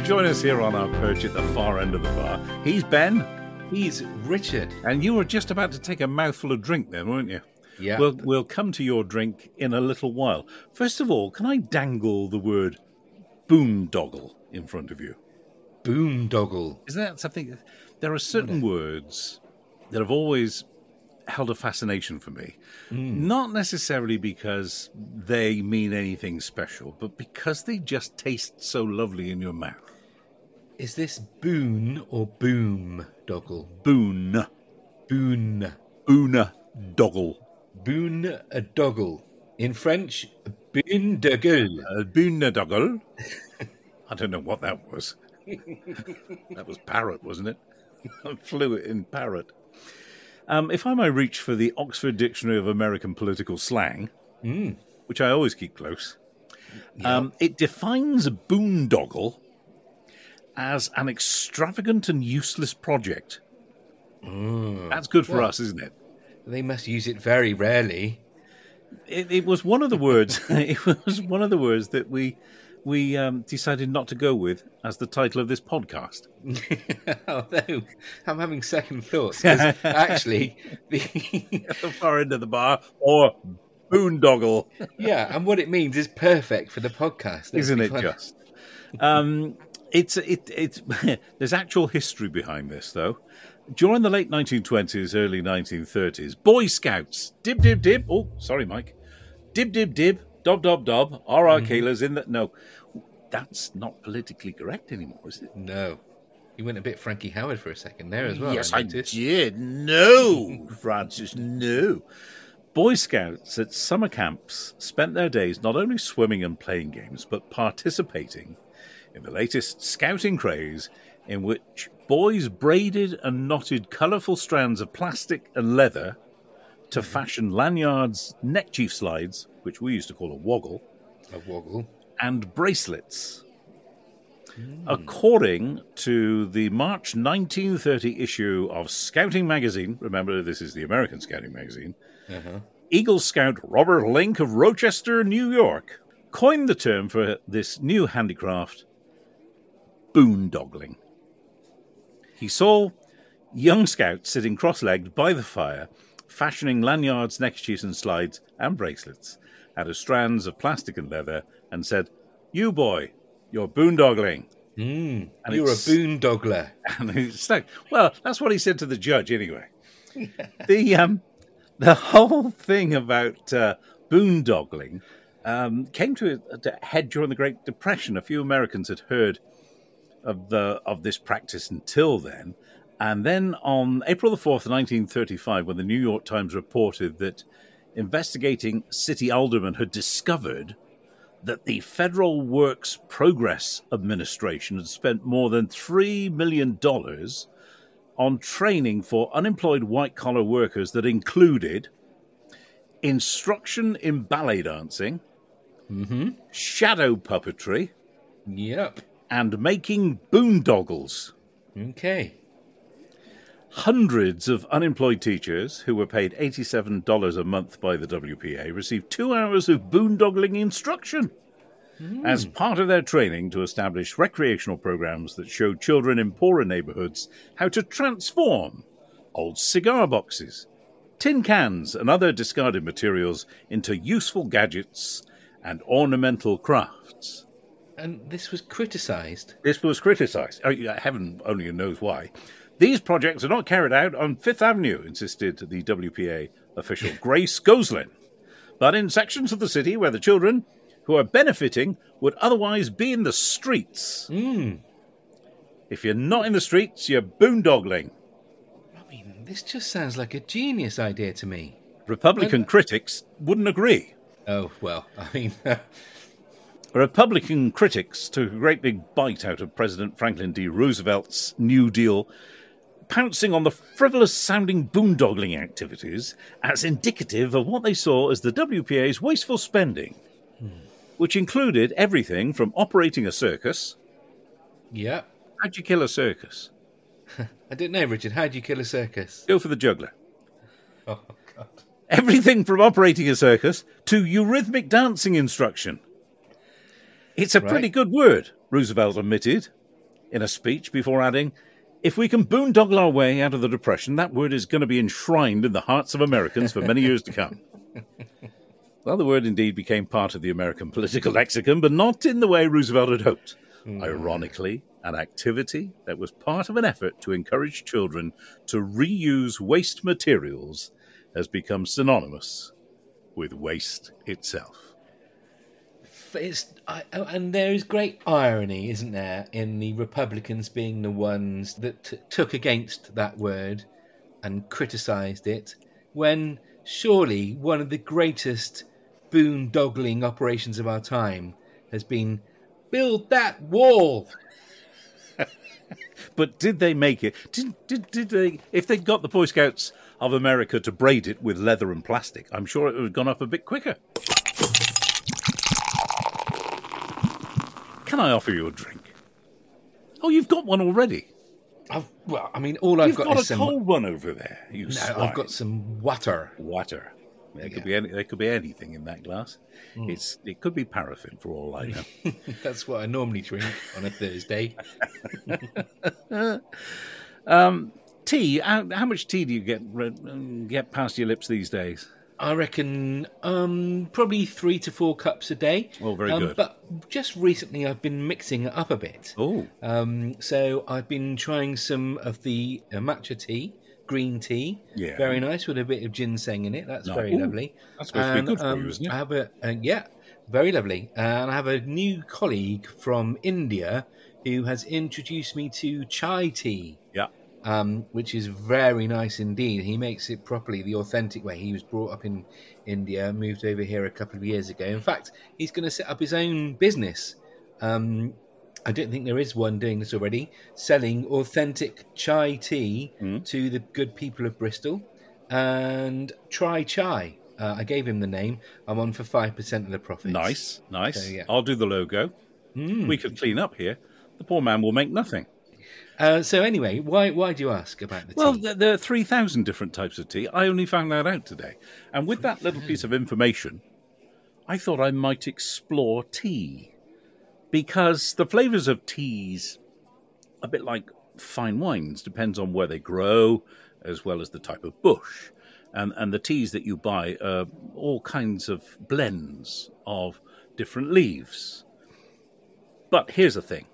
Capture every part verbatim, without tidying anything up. You join us here on our perch at the far end of the bar. He's Ben. He's Richard. And you were just about to take a mouthful of drink then, weren't you? Yeah. We'll, we'll come to your drink in a little while. First of all, can I dangle the word boondoggle in front of you? Boondoggle. Isn't that something? There are certain words that have always held a fascination for me. Mm. Not necessarily because they mean anything special, but because they just taste so lovely in your mouth. Is this boon or boom doggle? Boon. Boon. Boon doggle. Boon a doggle. In French, boon de gueule. Uh, boon a doggle. I don't know what that was. That was parrot, wasn't it? I flew it in parrot. Um, if I might reach for the Oxford Dictionary of American Political Slang, mm. which I always keep close, yeah. um, it defines a boondoggle as an extravagant and useless project. Mm. That's good for well, us, isn't it? They must use it very rarely. It, it was one of the words. It was one of the words that we we um, decided not to go with as the title of this podcast. Although, I'm having second thoughts, because actually... The... At the far end of the bar, or boondoggle. Yeah, and what it means is perfect for the podcast. Isn't it fun. Just? Um, it's it it's. There's actual history behind this, though. During the late nineteen twenties, early nineteen thirties, Boy Scouts, dib, dib, dib, oh, sorry, Mike, dib, dib, dib, dob, dob, dob, R R Keeler's in the... No, that's not politically correct anymore, is it? No. You went a bit Frankie Howard for a second there as well. Yes, I, I did. No, Francis, no. Boy Scouts at summer camps spent their days not only swimming and playing games, but participating in the latest scouting craze, in which boys braided and knotted colourful strands of plastic and leather to fashion lanyards, neckerchief slides, which we used to call a woggle, a woggle, and bracelets. Mm. According to the March nineteen thirty issue of Scouting Magazine, remember this is the American Scouting Magazine, uh-huh. Eagle Scout Robert Link of Rochester, New York, coined the term for this new handicraft, boondoggling. He saw young scouts sitting cross-legged by the fire, fashioning lanyards, neckerchiefs and slides and bracelets out of strands of plastic and leather, and said, "You boy, you're boondoggling. Mm, and you're a boondoggler." And it stuck. Well, that's what he said to the judge anyway. Yeah. The um, the whole thing about uh, boondoggling um, came to a head during the Great Depression. A few Americans had heard of the of this practice until then. And then on April the fourth, nineteen thirty-five, when the New York Times reported that investigating city aldermen had discovered that the Federal Works Progress Administration had spent more than three million dollars on training for unemployed white-collar workers that included instruction in ballet dancing, mm-hmm. shadow puppetry, yep, and making boondoggles. Okay. Hundreds of unemployed teachers who were paid eighty-seven dollars a month by the W P A received two hours of boondoggling instruction mm. as part of their training to establish recreational programs that showed children in poorer neighborhoods how to transform old cigar boxes, tin cans, and other discarded materials into useful gadgets and ornamental crafts. And this was criticised. This was criticised. Oh, heaven only knows why. These projects are not carried out on Fifth Avenue, insisted the W P A official Grace Goslin, but in sections of the city where the children who are benefiting would otherwise be in the streets. Mm. If you're not in the streets, you're boondoggling. I mean, this just sounds like a genius idea to me. Republican critics wouldn't agree. Oh, well, I mean... Republican critics took a great big bite out of President Franklin D. Roosevelt's New Deal, pouncing on the frivolous-sounding boondoggling activities as indicative of what they saw as the W P A's wasteful spending, hmm. which included everything from operating a circus... Yeah. How'd you kill a circus? I don't know, Richard. How'd you kill a circus? Go for the juggler. Oh, God. Everything from operating a circus to eurythmic dancing instruction. It's a right. pretty good word, Roosevelt admitted, in a speech before adding, "If we can boondoggle our way out of the Depression, that word is going to be enshrined in the hearts of Americans for many years to come." Well, the word indeed became part of the American political lexicon, but not in the way Roosevelt had hoped. Mm. Ironically, an activity that was part of an effort to encourage children to reuse waste materials has become synonymous with waste itself. It's, I, oh, and there is great irony, isn't there, in the Republicans being the ones that t- took against that word and criticised it, when surely one of the greatest boondoggling operations of our time has been build that wall. But did they make it? Did, did did they? If they'd got the Boy Scouts of America to braid it with leather and plastic, I'm sure it would have gone up a bit quicker. Can I offer you a drink? Oh, you've got one already. I've, well, I mean, all you've I've got, got is some... You've got a cold one over there, you No, swine. I've got some water. Water. There yeah. could be any, there could be anything in that glass. Mm. It's It could be paraffin, for all I know. That's what I normally drink on a Thursday. um, tea. How, how much tea do you get get past your lips these days? I reckon um, probably three to four cups a day. Well, very um, good. But just recently I've been mixing it up a bit. Oh. Um, so I've been trying some of the uh, matcha tea, green tea. Yeah. Very nice, with a bit of ginseng in it. That's no. very Ooh. Lovely. That's supposed and, to be good um, for you, isn't it? I have a, uh, yeah, very lovely. And I have a new colleague from India who has introduced me to chai tea. Yeah. Um, which is very nice indeed. He makes it properly, the authentic way. He was brought up in India, moved over here a couple of years ago. In fact, he's going to set up his own business. Um, I don't think there is one doing this already, selling authentic chai tea mm. to the good people of Bristol. And Try Chai. Uh, I gave him the name. I'm on for five percent of the profits. Nice, nice. So, yeah. I'll do the logo. Mm. We could clean up here. The poor man will make nothing. Uh, so anyway, why why do you ask about the tea? Well, there are three thousand different types of tea. I only found that out today. And with that little piece of information, I thought I might explore tea. Because the flavours of teas, a bit like fine wines, depends on where they grow, as well as the type of bush. And, and the teas that you buy are all kinds of blends of different leaves. But here's the thing.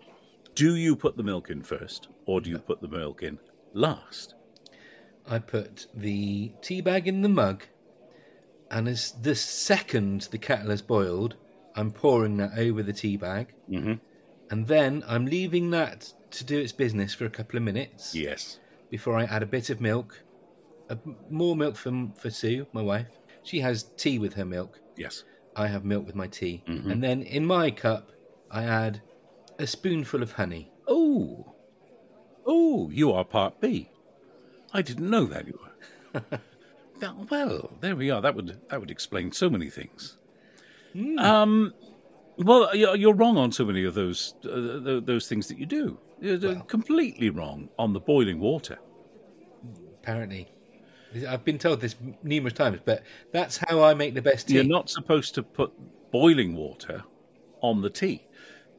Do you put the milk in first, or do you put the milk in last? I put the tea bag in the mug, and as the second the kettle has boiled, I'm pouring that over the tea bag, mm-hmm. and then I'm leaving that to do its business for a couple of minutes. Yes. Before I add a bit of milk, a, more milk for for Sue, my wife. She has tea with her milk. Yes. I have milk with my tea, mm-hmm. and then in my cup, I add a spoonful of honey. Oh, oh, you are part B. I didn't know that you were. Well, there we are. That would that would explain so many things. Mm. Um, well, you're wrong on so many of those uh, those things that you do. You're well, completely wrong on the boiling water. Apparently, I've been told this numerous times, but that's how I make the best tea. You're not supposed to put boiling water on the tea.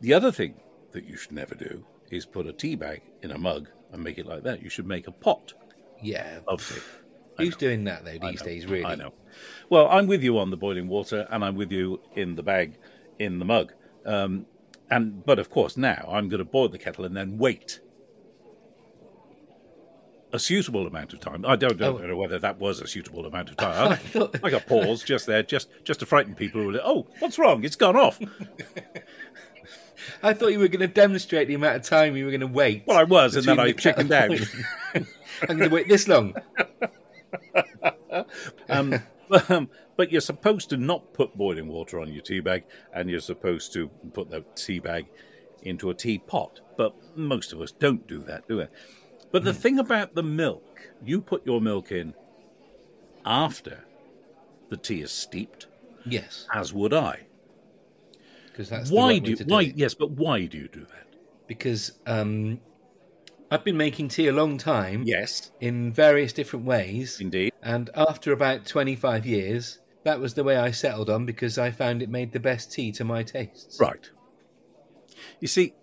The other thing that you should never do is put a tea bag in a mug and make it like that. You should make a pot. Yeah. Of it. Who's doing that, though, these days, really? I know. Well, I'm with you on the boiling water, and I'm with you in the bag, in the mug. Um, and But, of course, now I'm going to boil the kettle and then wait a suitable amount of time. I don't, don't oh. know whether that was a suitable amount of time. I, thought... I got paused just there, just, just to frighten people who were like, oh, what's wrong? It's gone off. I thought you were going to demonstrate the amount of time you were going to wait. Well, I was, and then I chickened down. I'm going to wait this long. um, but, um, but you're supposed to not put boiling water on your tea bag, and you're supposed to put the tea bag into a teapot. But most of us don't do that, do we? But the mm. thing about the milk, you put your milk in after the tea is steeped. Yes. As would I. That's why right do, you, do why it. Yes, but why do you do that? Because um, I've been making tea a long time. Yes, in various different ways. Indeed. And after about twenty-five years, that was the way I settled on, because I found it made the best tea to my tastes. Right. You see,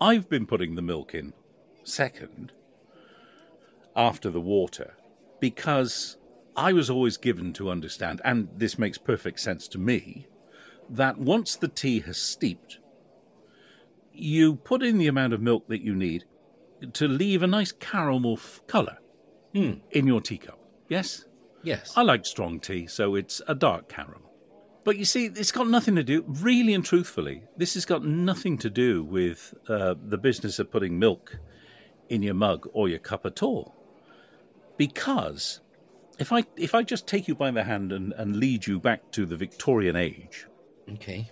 I've been putting the milk in second after the water because I was always given to understand, and this makes perfect sense to me, that once the tea has steeped, you put in the amount of milk that you need to leave a nice caramel f- colour mm. in your teacup. Yes? Yes. I like strong tea, so it's a dark caramel. But you see, it's got nothing to do, really and truthfully, this has got nothing to do with uh, the business of putting milk in your mug or your cup at all. Because if I if I just take you by the hand and, and lead you back to the Victorian age... Okay.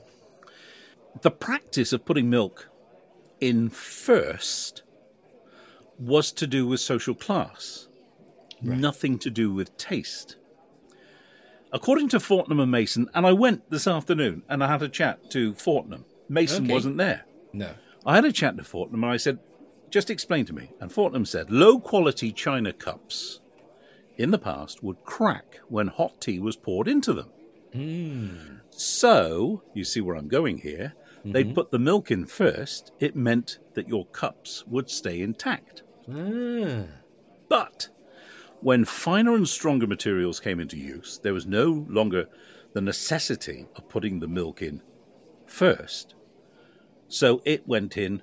The practice of putting milk in first was to do with social class, right. Nothing to do with taste. According to Fortnum and Mason, and I went this afternoon and I had a chat to Fortnum. Mason okay. wasn't there. No. I had a chat to Fortnum and I said, just explain to me. And Fortnum said, low-quality china cups in the past would crack when hot tea was poured into them. Mm. So, you see where I'm going here, mm-hmm. they put the milk in first. It meant that your cups would stay intact. Ah. But when finer and stronger materials came into use, there was no longer the necessity of putting the milk in first. So it went in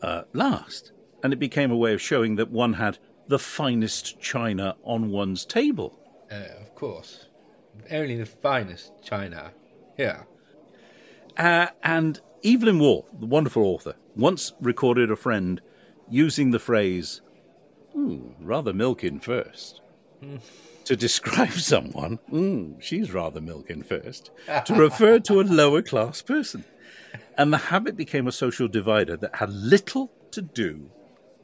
uh, last, and it became a way of showing that one had the finest china on one's table. Uh, of course. Only the finest china. Yeah. Uh, and Evelyn Waugh, the wonderful author, once recorded a friend using the phrase, ooh, rather milk in first, mm. to describe someone, mm, she's rather milk in first, to refer to a lower class person. And the habit became a social divider that had little to do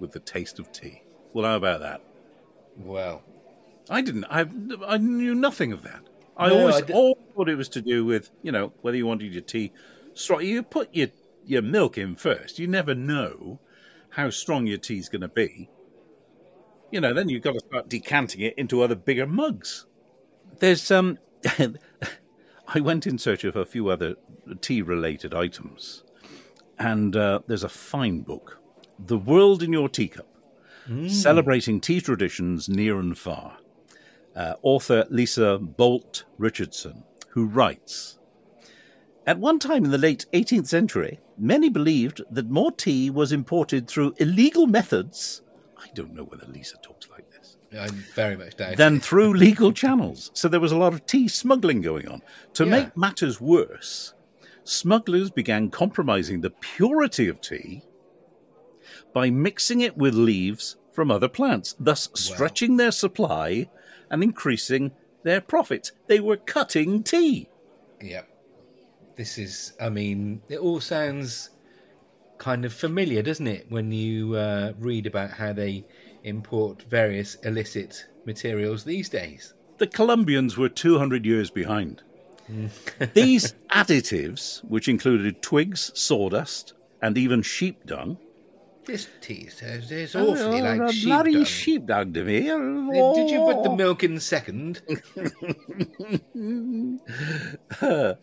with the taste of tea. Well, how about that? Well, I didn't. I, I knew nothing of that. I no, always I all thought it was to do with, you know, whether you wanted your tea strong. You put your, your milk in first. You never know how strong your tea's going to be. You know, then you've got to start decanting it into other bigger mugs. There's, um, I went in search of a few other tea-related items. And uh, there's a fine book, The World in Your Teacup, mm. Celebrating Tea Traditions Near and Far. Uh, author Lisa Bolt Richardson, who writes, at one time in the late eighteenth century, many believed that more tea was imported through illegal methods. I don't know whether Lisa talks like this. I very much doubt it. Than through legal channels. So there was a lot of tea smuggling going on. To yeah. make matters worse, smugglers began compromising the purity of tea by mixing it with leaves from other plants, thus stretching wow. their supply and increasing their profits. They were cutting tea. Yep. This is, I mean, it all sounds kind of familiar, doesn't it, when you uh, read about how they import various illicit materials these days. The Colombians were two hundred years behind. These additives, which included twigs, sawdust, and even sheep dung, this tea says it's awfully oh, like a sheepdog. Bloody sheepdog to me. Oh. Did you put the milk in second? uh,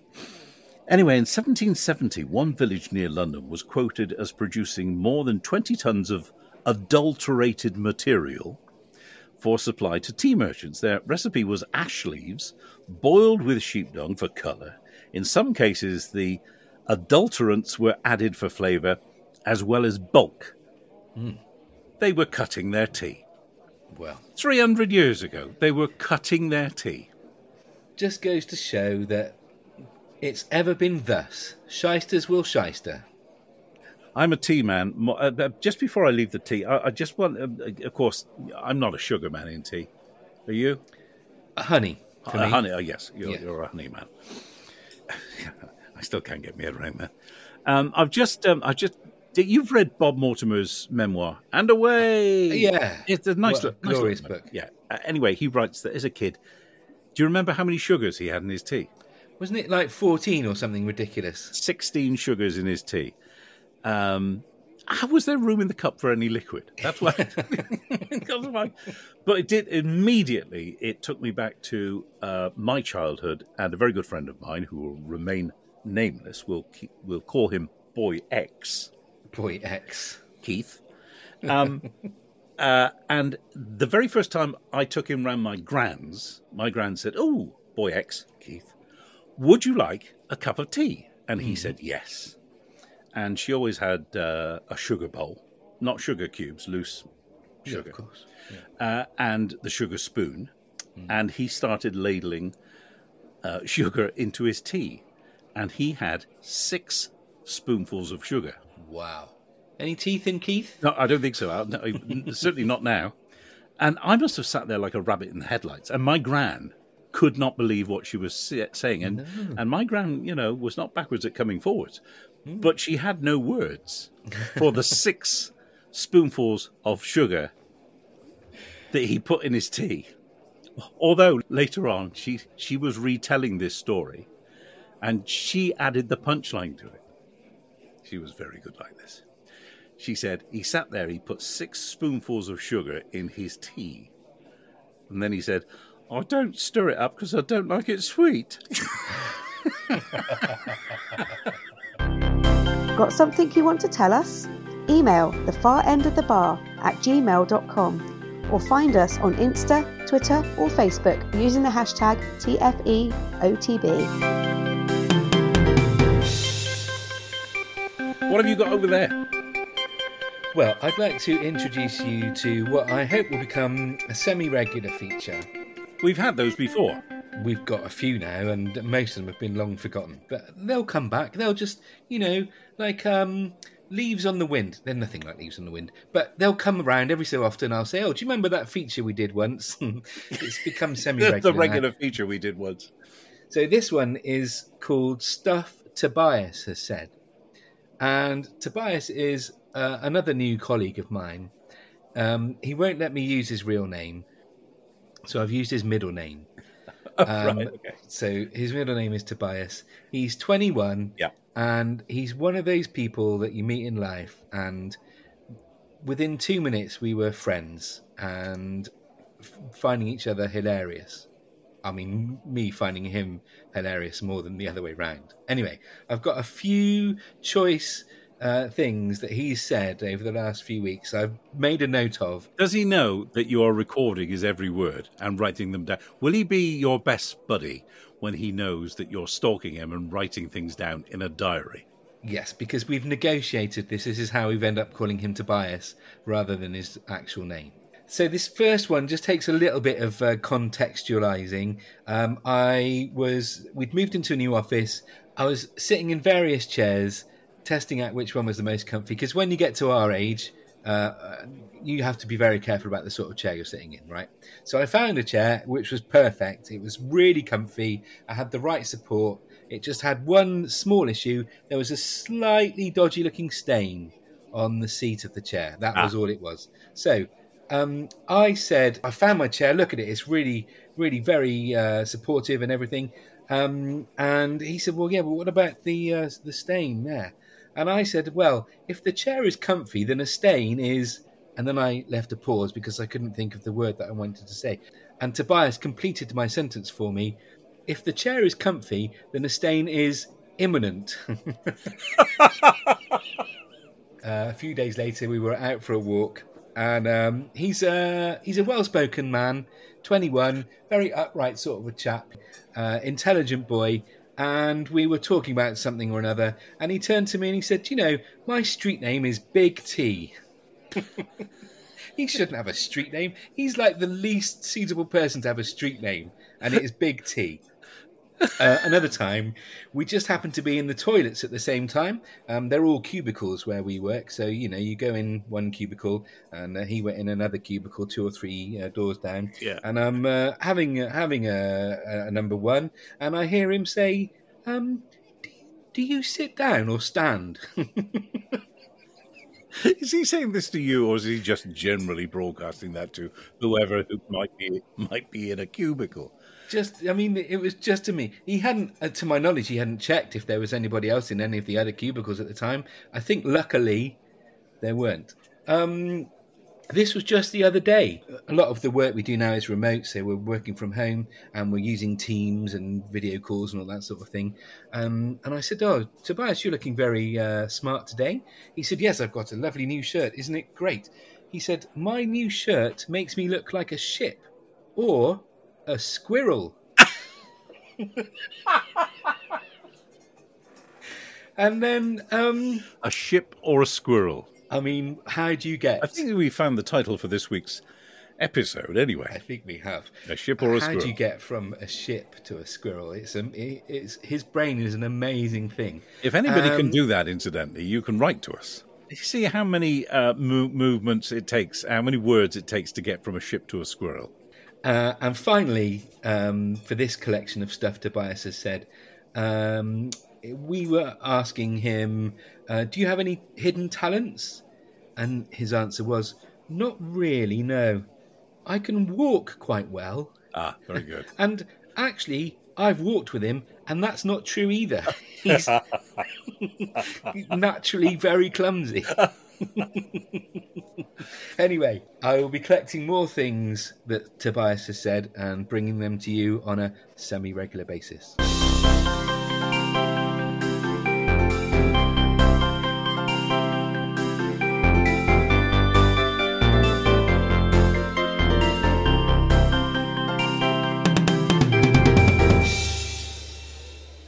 anyway, in seventeen seventy, one village near London was quoted as producing more than twenty tons of adulterated material for supply to tea merchants. Their recipe was ash leaves boiled with sheepdung for colour. In some cases, the adulterants were added for flavour, as well as bulk. Mm. They were cutting their tea. Well, three hundred years ago, they were cutting their tea. Just goes to show that it's ever been thus. Shysters will shyster. I'm a tea man. Just before I leave the tea, I just want... Of course, I'm not a sugar man in tea. Are you? A honey. For a me. honey, oh yes. You're, yes. you're a honey man. I still can't get my head around that. Um, I've just... Um, I've just You've read Bob Mortimer's memoir, And Away! Yeah. It's a nice, look, a nice glorious book. Yeah. Uh, anyway, he writes that as a kid, do you remember how many sugars he had in his tea? Wasn't it like fourteen or something ridiculous? sixteen sugars in his tea. Um, how was there room in the cup for any liquid? That's why. But it did immediately, it took me back to uh, my childhood, and a very good friend of mine who will remain nameless, we'll, keep, we'll call him Boy X. Boy X. Keith. Um, uh, and the very first time I took him round my gran's, my gran said, "Oh, Boy X, Keith, would you like a cup of tea?" And he mm. said yes. And she always had uh, a sugar bowl, not sugar cubes, loose sugar. Yeah, of course. Yeah. Uh, and the sugar spoon. Mm. And he started ladling uh, sugar into his tea. And he had six spoonfuls of sugar. Wow. Any teeth in Keith? No, I don't think so. No, certainly not now. And I must have sat there like a rabbit in the headlights. And my gran could not believe what she was saying. And, no. and my gran, you know, was not backwards at coming forwards. Mm. But she had no words for the six spoonfuls of sugar that he put in his tea. Although later on, she, she was retelling this story. And she added the punchline to it. She was very good like this. She said, he sat there, he put six spoonfuls of sugar in his tea. And then he said, "I don't stir it up because I don't like it sweet." Got something you want to tell us? Email the far end of the bar at gmail dot com or find us on Insta, Twitter or Facebook using the hashtag T F E O T B. What have you got over there? Well, I'd like to introduce you to what I hope will become a semi-regular feature. We've had those before. We've got a few now, and most of them have been long forgotten. But they'll come back. They'll just, you know, like um, leaves on the wind. They're nothing like leaves on the wind. But they'll come around every so often. I'll say, "Oh, do you remember that feature we did once?" It's become semi-regular. The regular now. Feature we did once. So this one is called Stuff Tobias Has Said. And Tobias is uh, another new colleague of mine. Um, he won't let me use his real name, so I've used his middle name. oh, um, right, okay. So his middle name is Tobias. He's twenty-one, yeah. And he's one of those people that you meet in life, and within two minutes we were friends and f- finding each other hilarious. I mean, me finding him hilarious more than the other way round. Anyway, I've got a few choice uh, things that he's said over the last few weeks. I've made a note of. Does he know that you are recording his every word and writing them down? Will he be your best buddy when he knows that you're stalking him and writing things down in a diary? Yes, because we've negotiated this. This is how we've ended up calling him Tobias rather than his actual name. So this first one just takes a little bit of uh, contextualising. Um, I was, we'd moved into a new office. I was sitting in various chairs, testing out which one was the most comfy. Because when you get to our age, uh, you have to be very careful about the sort of chair you're sitting in, right? So I found a chair which was perfect. It was really comfy. I had the right support. It just had one small issue. There was a slightly dodgy looking stain on the seat of the chair. That ah. was all it was. So... Um, I said, I found my chair, look at it, it's really, really very uh, supportive and everything. Um, and he said, "Well, yeah, but what about the uh, the stain there?" And I said, "Well, if the chair is comfy, then a stain is..." And then I left a pause because I couldn't think of the word that I wanted to say. And Tobias completed my sentence for me. "If the chair is comfy, then a stain is imminent." uh, a few days later, we were out for a walk. And um, he's a he's a well-spoken man, twenty-one, very upright sort of a chap, uh, intelligent boy. And we were talking about something or another, and he turned to me and he said, "You know, my street name is Big T." He shouldn't have a street name. He's like the least suitable person to have a street name, and it is Big T. Uh, another time, we just happened to be in the toilets at the same time. Um, they're all cubicles where we work. So, you know, you go in one cubicle and uh, he went in another cubicle two or three uh, doors down. Yeah. And I'm uh, having having a, a number one, and I hear him say, um, do, do you sit down or stand? Is he saying this to you, or is he just generally broadcasting that to whoever who might be might be in a cubicle? Just, I mean, it was just to me. He hadn't, uh, to my knowledge, he hadn't checked if there was anybody else in any of the other cubicles at the time. I think, luckily, there weren't. Um, This was just the other day. A lot of the work we do now is remote, so we're working from home and we're using Teams and video calls and all that sort of thing. Um, and I said, oh, Tobias, you're looking very uh, smart today. He said, yes, I've got a lovely new shirt. Isn't it great? He said, my new shirt makes me look like a ship or a squirrel. And then... Um, a ship or a squirrel. I mean, how do you get... I think we found the title for this week's episode, anyway. I think we have. A ship or a how squirrel. How do you get from a ship to a squirrel? It's, um, it's His brain is an amazing thing. If anybody um, can do that, incidentally, you can write to us. You see how many uh, mo- movements it takes, how many words it takes to get from a ship to a squirrel. Uh, and finally, um, for this collection of stuff Tobias has said... Um, we were asking him, uh, do you have any hidden talents? And his answer was, not really, no. I can walk quite well. Ah, very good. And actually, I've walked with him, and that's not true either. He's naturally very clumsy. Anyway, I will be collecting more things that Tobias has said and bringing them to you on a semi-regular basis.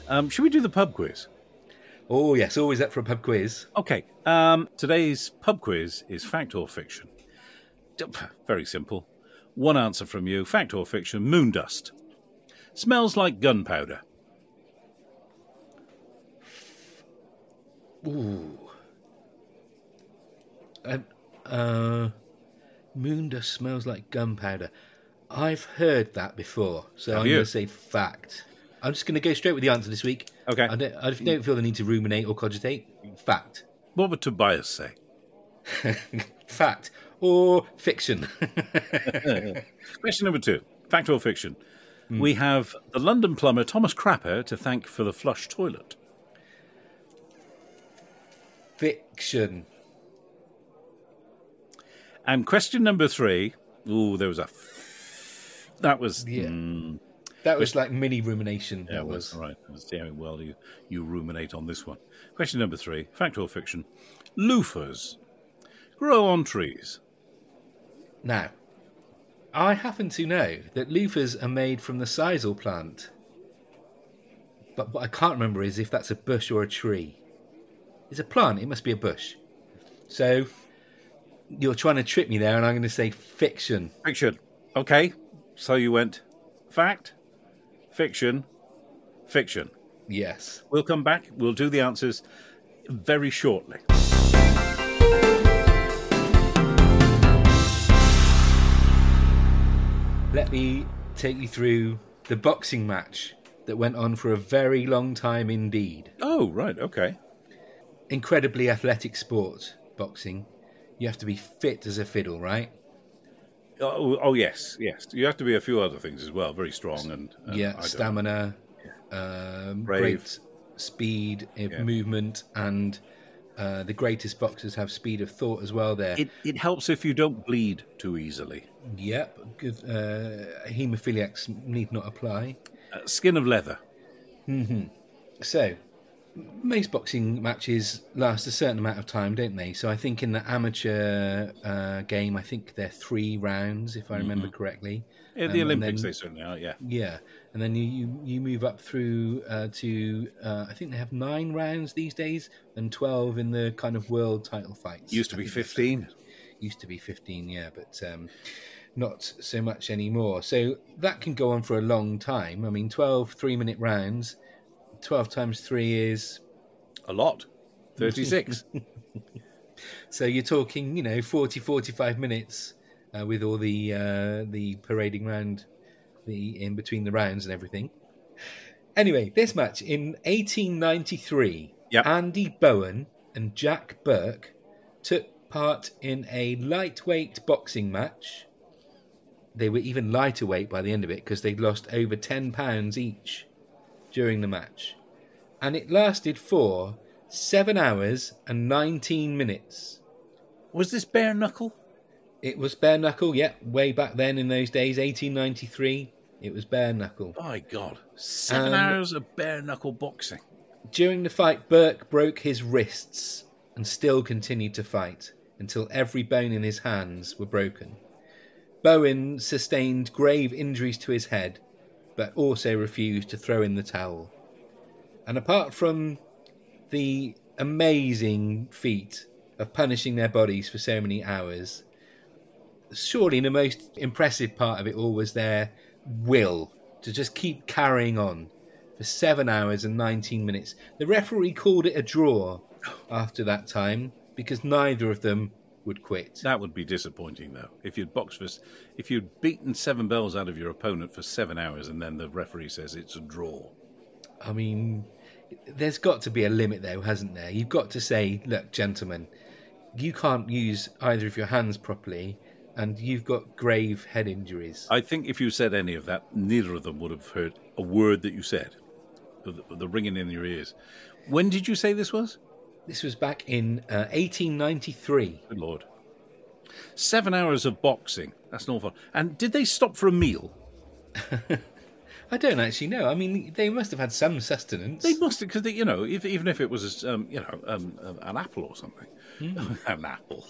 Um, should we do the pub quiz? Oh, yes, always up for a pub quiz. Okay, um, today's pub quiz is fact or fiction. Very simple. One answer from you, fact or fiction, moon dust. Smells like gunpowder. Ooh. Uh, uh, moon dust smells like gunpowder. I've heard that before, so Have I'm going to say fact. I'm just going to go straight with the answer this week. Okay. I don't, I don't feel the need to ruminate or cogitate. Fact. What would Tobias say? Fact or fiction? Question number two. Fact or fiction? Mm. We have the London plumber Thomas Crapper to thank for the flush toilet. Fiction. And question number three. Ooh, there was a... F- that was... Yeah. Mm, That was like mini rumination. Yeah, that was. was. Right. Damn it, well, you, you ruminate on this one. Question number three, fact or fiction. Loofers grow on trees. Now, I happen to know that loofers are made from the sisal plant. But what I can't remember is if that's a bush or a tree. It's a plant. It must be a bush. So you're trying to trip me there, and I'm going to say fiction. Fiction. Okay. So you went fact. Fiction, fiction. Yes. We'll come back. We'll do the answers very shortly. Let me take you through the boxing match that went on for a very long time indeed. Oh, right. Okay. Incredibly athletic sport, boxing. You have to be fit as a fiddle, right? Oh, oh, yes, yes. You have to be a few other things as well. Very strong and... and yeah, stamina, yeah. Um, great speed, yeah. movement, and uh, the greatest boxers have speed of thought as well there. It, it helps if you don't bleed too easily. Yep. Good, uh, haemophiliacs need not apply. Uh, skin of leather. Mm-hmm. So, most boxing matches last a certain amount of time, don't they? So I think in the amateur uh, game, I think they're three rounds, if I remember mm-hmm. correctly. Yeah, the um, Olympics, then, they certainly are, yeah. Yeah, and then you, you move up through uh, to, uh, I think they have nine rounds these days, and twelve in the kind of world title fights. Used to be fifteen. Used to be fifteen, yeah, but um, not so much anymore. So that can go on for a long time. I mean, twelve three-minute rounds... twelve times three is... A lot. thirty-six. So you're talking, you know, forty, forty-five minutes uh, with all the uh, the parading round, the in between the rounds and everything. Anyway, this match in eighteen ninety-three, yep. Andy Bowen and Jack Burke took part in a lightweight boxing match. They were even lighter weight by the end of it because they'd lost over ten pounds each during the match, and it lasted for seven hours and nineteen minutes. Was this bare knuckle? It was bare knuckle, yeah. Way back then in those days, eighteen ninety-three, it was bare knuckle. My God. Seven um, hours of bare knuckle boxing. During the fight, Burke broke his wrists and still continued to fight until every bone in his hands were broken. Bowen sustained grave injuries to his head, but also refused to throw in the towel. And apart from the amazing feat of punishing their bodies for so many hours, surely the most impressive part of it all was their will to just keep carrying on for seven hours and nineteen minutes. The referee called it a draw after that time because neither of them would quit. That would be disappointing, though. If you'd boxed for, if you'd beaten seven bells out of your opponent for seven hours and then the referee says it's a draw. I mean, there's got to be a limit, though, hasn't there? You've got to say, look, gentlemen, you can't use either of your hands properly, and you've got grave head injuries. I think if you said any of that, neither of them would have heard a word that you said. The, the ringing in your ears. When did you say this was? This was back in uh, eighteen ninety-three. Good Lord. Seven hours of boxing. That's an awful. And did they stop for a meal? I don't actually know. I mean, they must have had some sustenance. They must have, because, you know, if, even if it was, um, you know, um, an apple or something. Mm. An apple.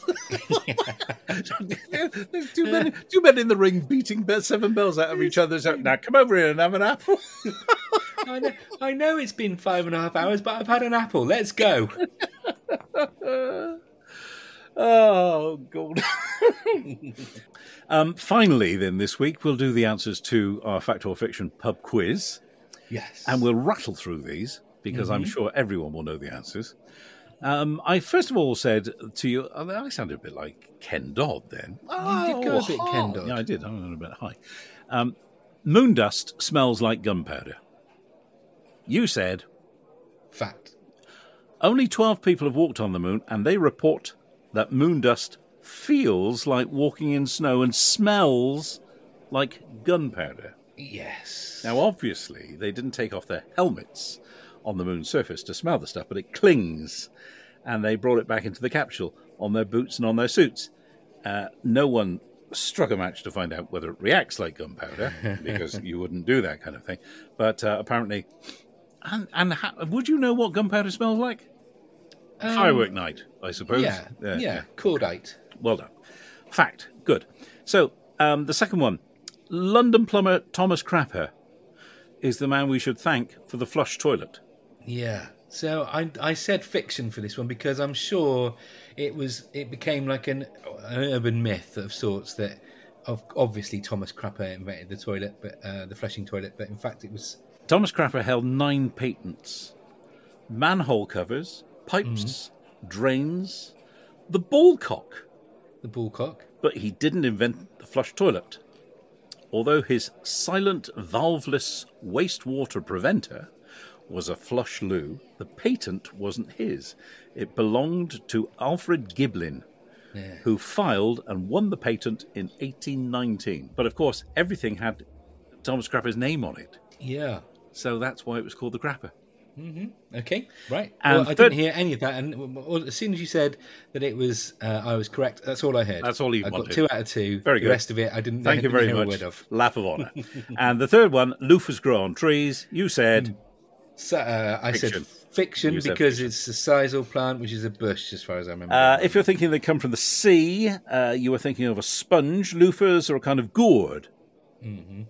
There's two men, two men in the ring beating seven bells out of each other's. Now, come over here and have an apple. I know, I know it's been five and a half hours, but I've had an apple. Let's go. Oh, God. um, finally, then, this week, we'll do the answers to our Fact or Fiction pub quiz. Yes. And we'll rattle through these, because mm-hmm. I'm sure everyone will know the answers. Um, I first of all said to you, I sounded a bit like Ken Dodd then. Oh, you did go a bit Ken Dodd. Yeah, I did. I was a bit high. Um, moon dust smells like gunpowder. You said... Fact. Only twelve people have walked on the moon, and they report that moon dust feels like walking in snow and smells like gunpowder. Yes. Now, obviously, they didn't take off their helmets on the moon's surface to smell the stuff, but it clings, and they brought it back into the capsule on their boots and on their suits. Uh, no one struck a match to find out whether it reacts like gunpowder, because you wouldn't do that kind of thing. But uh, apparently... And, and how, would you know what gunpowder smells like? Um, Firework night, I suppose. Yeah, yeah, yeah. Cordite. Well done. Fact. Good. So, um, the second one. London plumber Thomas Crapper is the man we should thank for the flush toilet. Yeah. So I, I said fiction for this one because I'm sure it was it became like an, an urban myth of sorts that of, obviously Thomas Crapper invented the toilet, but uh, the flushing toilet, but in fact it was... Thomas Crapper held nine patents. Manhole covers, pipes, mm. drains, the ballcock. The ballcock. But he didn't invent the flush toilet. Although his silent, valveless wastewater preventer was a flush loo, the patent wasn't his. It belonged to Alfred Giblin, yeah. who filed and won the patent in eighteen nineteen. But of course, everything had Thomas Crapper's name on it. Yeah. So that's why it was called the Crapper. Mm-hmm. Okay, right. And well, I third... didn't hear any of that. And as soon as you said that it was, uh, I was correct. That's all I heard. That's all you I wanted. I got two out of two. Very good. The rest of it, I didn't. Thank I didn't you very hear much. A word of. Laugh of honour. And the third one, loofahs grow on trees. You said. So, uh, I fiction. said fiction you because said fiction. It's a sisal plant, which is a bush, as far as I remember. Uh, if you're thinking they come from the sea, uh, you were thinking of a sponge. Loofahs are a kind of gourd. Mm-hmm.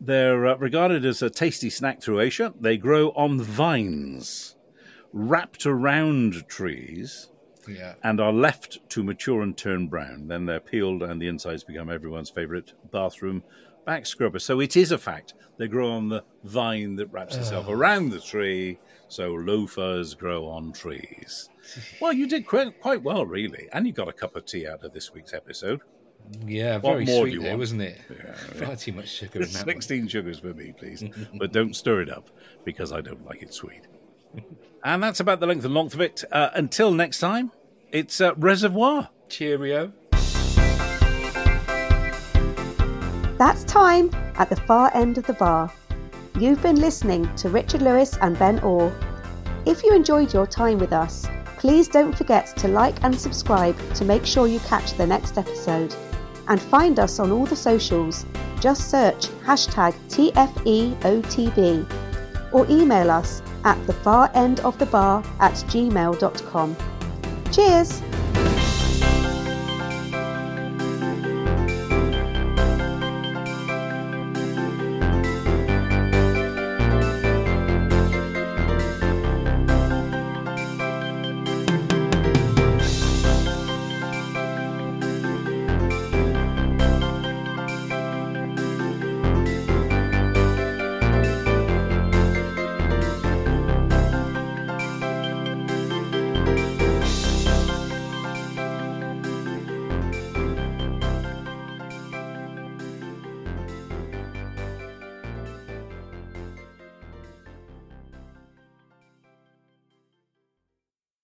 They're uh, regarded as a tasty snack through Asia. They grow on vines, wrapped around trees, yeah. and are left to mature and turn brown. Then they're peeled and the insides become everyone's favourite bathroom back scrubber. So it is a fact. They grow on the vine that wraps itself oh. around the tree, so loafers grow on trees. Well, you did quite, quite well, really, and you got a cup of tea out of this week's episode. Yeah, very sweet there, wasn't it? Yeah, yeah. Far too much sugar in that sixteen one. Sugars for me, please. But don't stir it up, because I don't like it sweet. And that's about the length and length of it. Uh, until next time, it's uh, Reservoir. Cheerio. That's time at the far end of the bar. You've been listening to Richard Lewis and Ben Orr. If you enjoyed your time with us, please don't forget to like and subscribe to make sure you catch the next episode. and find us on all the socials. Just search hashtag T F E O T B or email us at thefarendofthebar at gmail dot com. Cheers!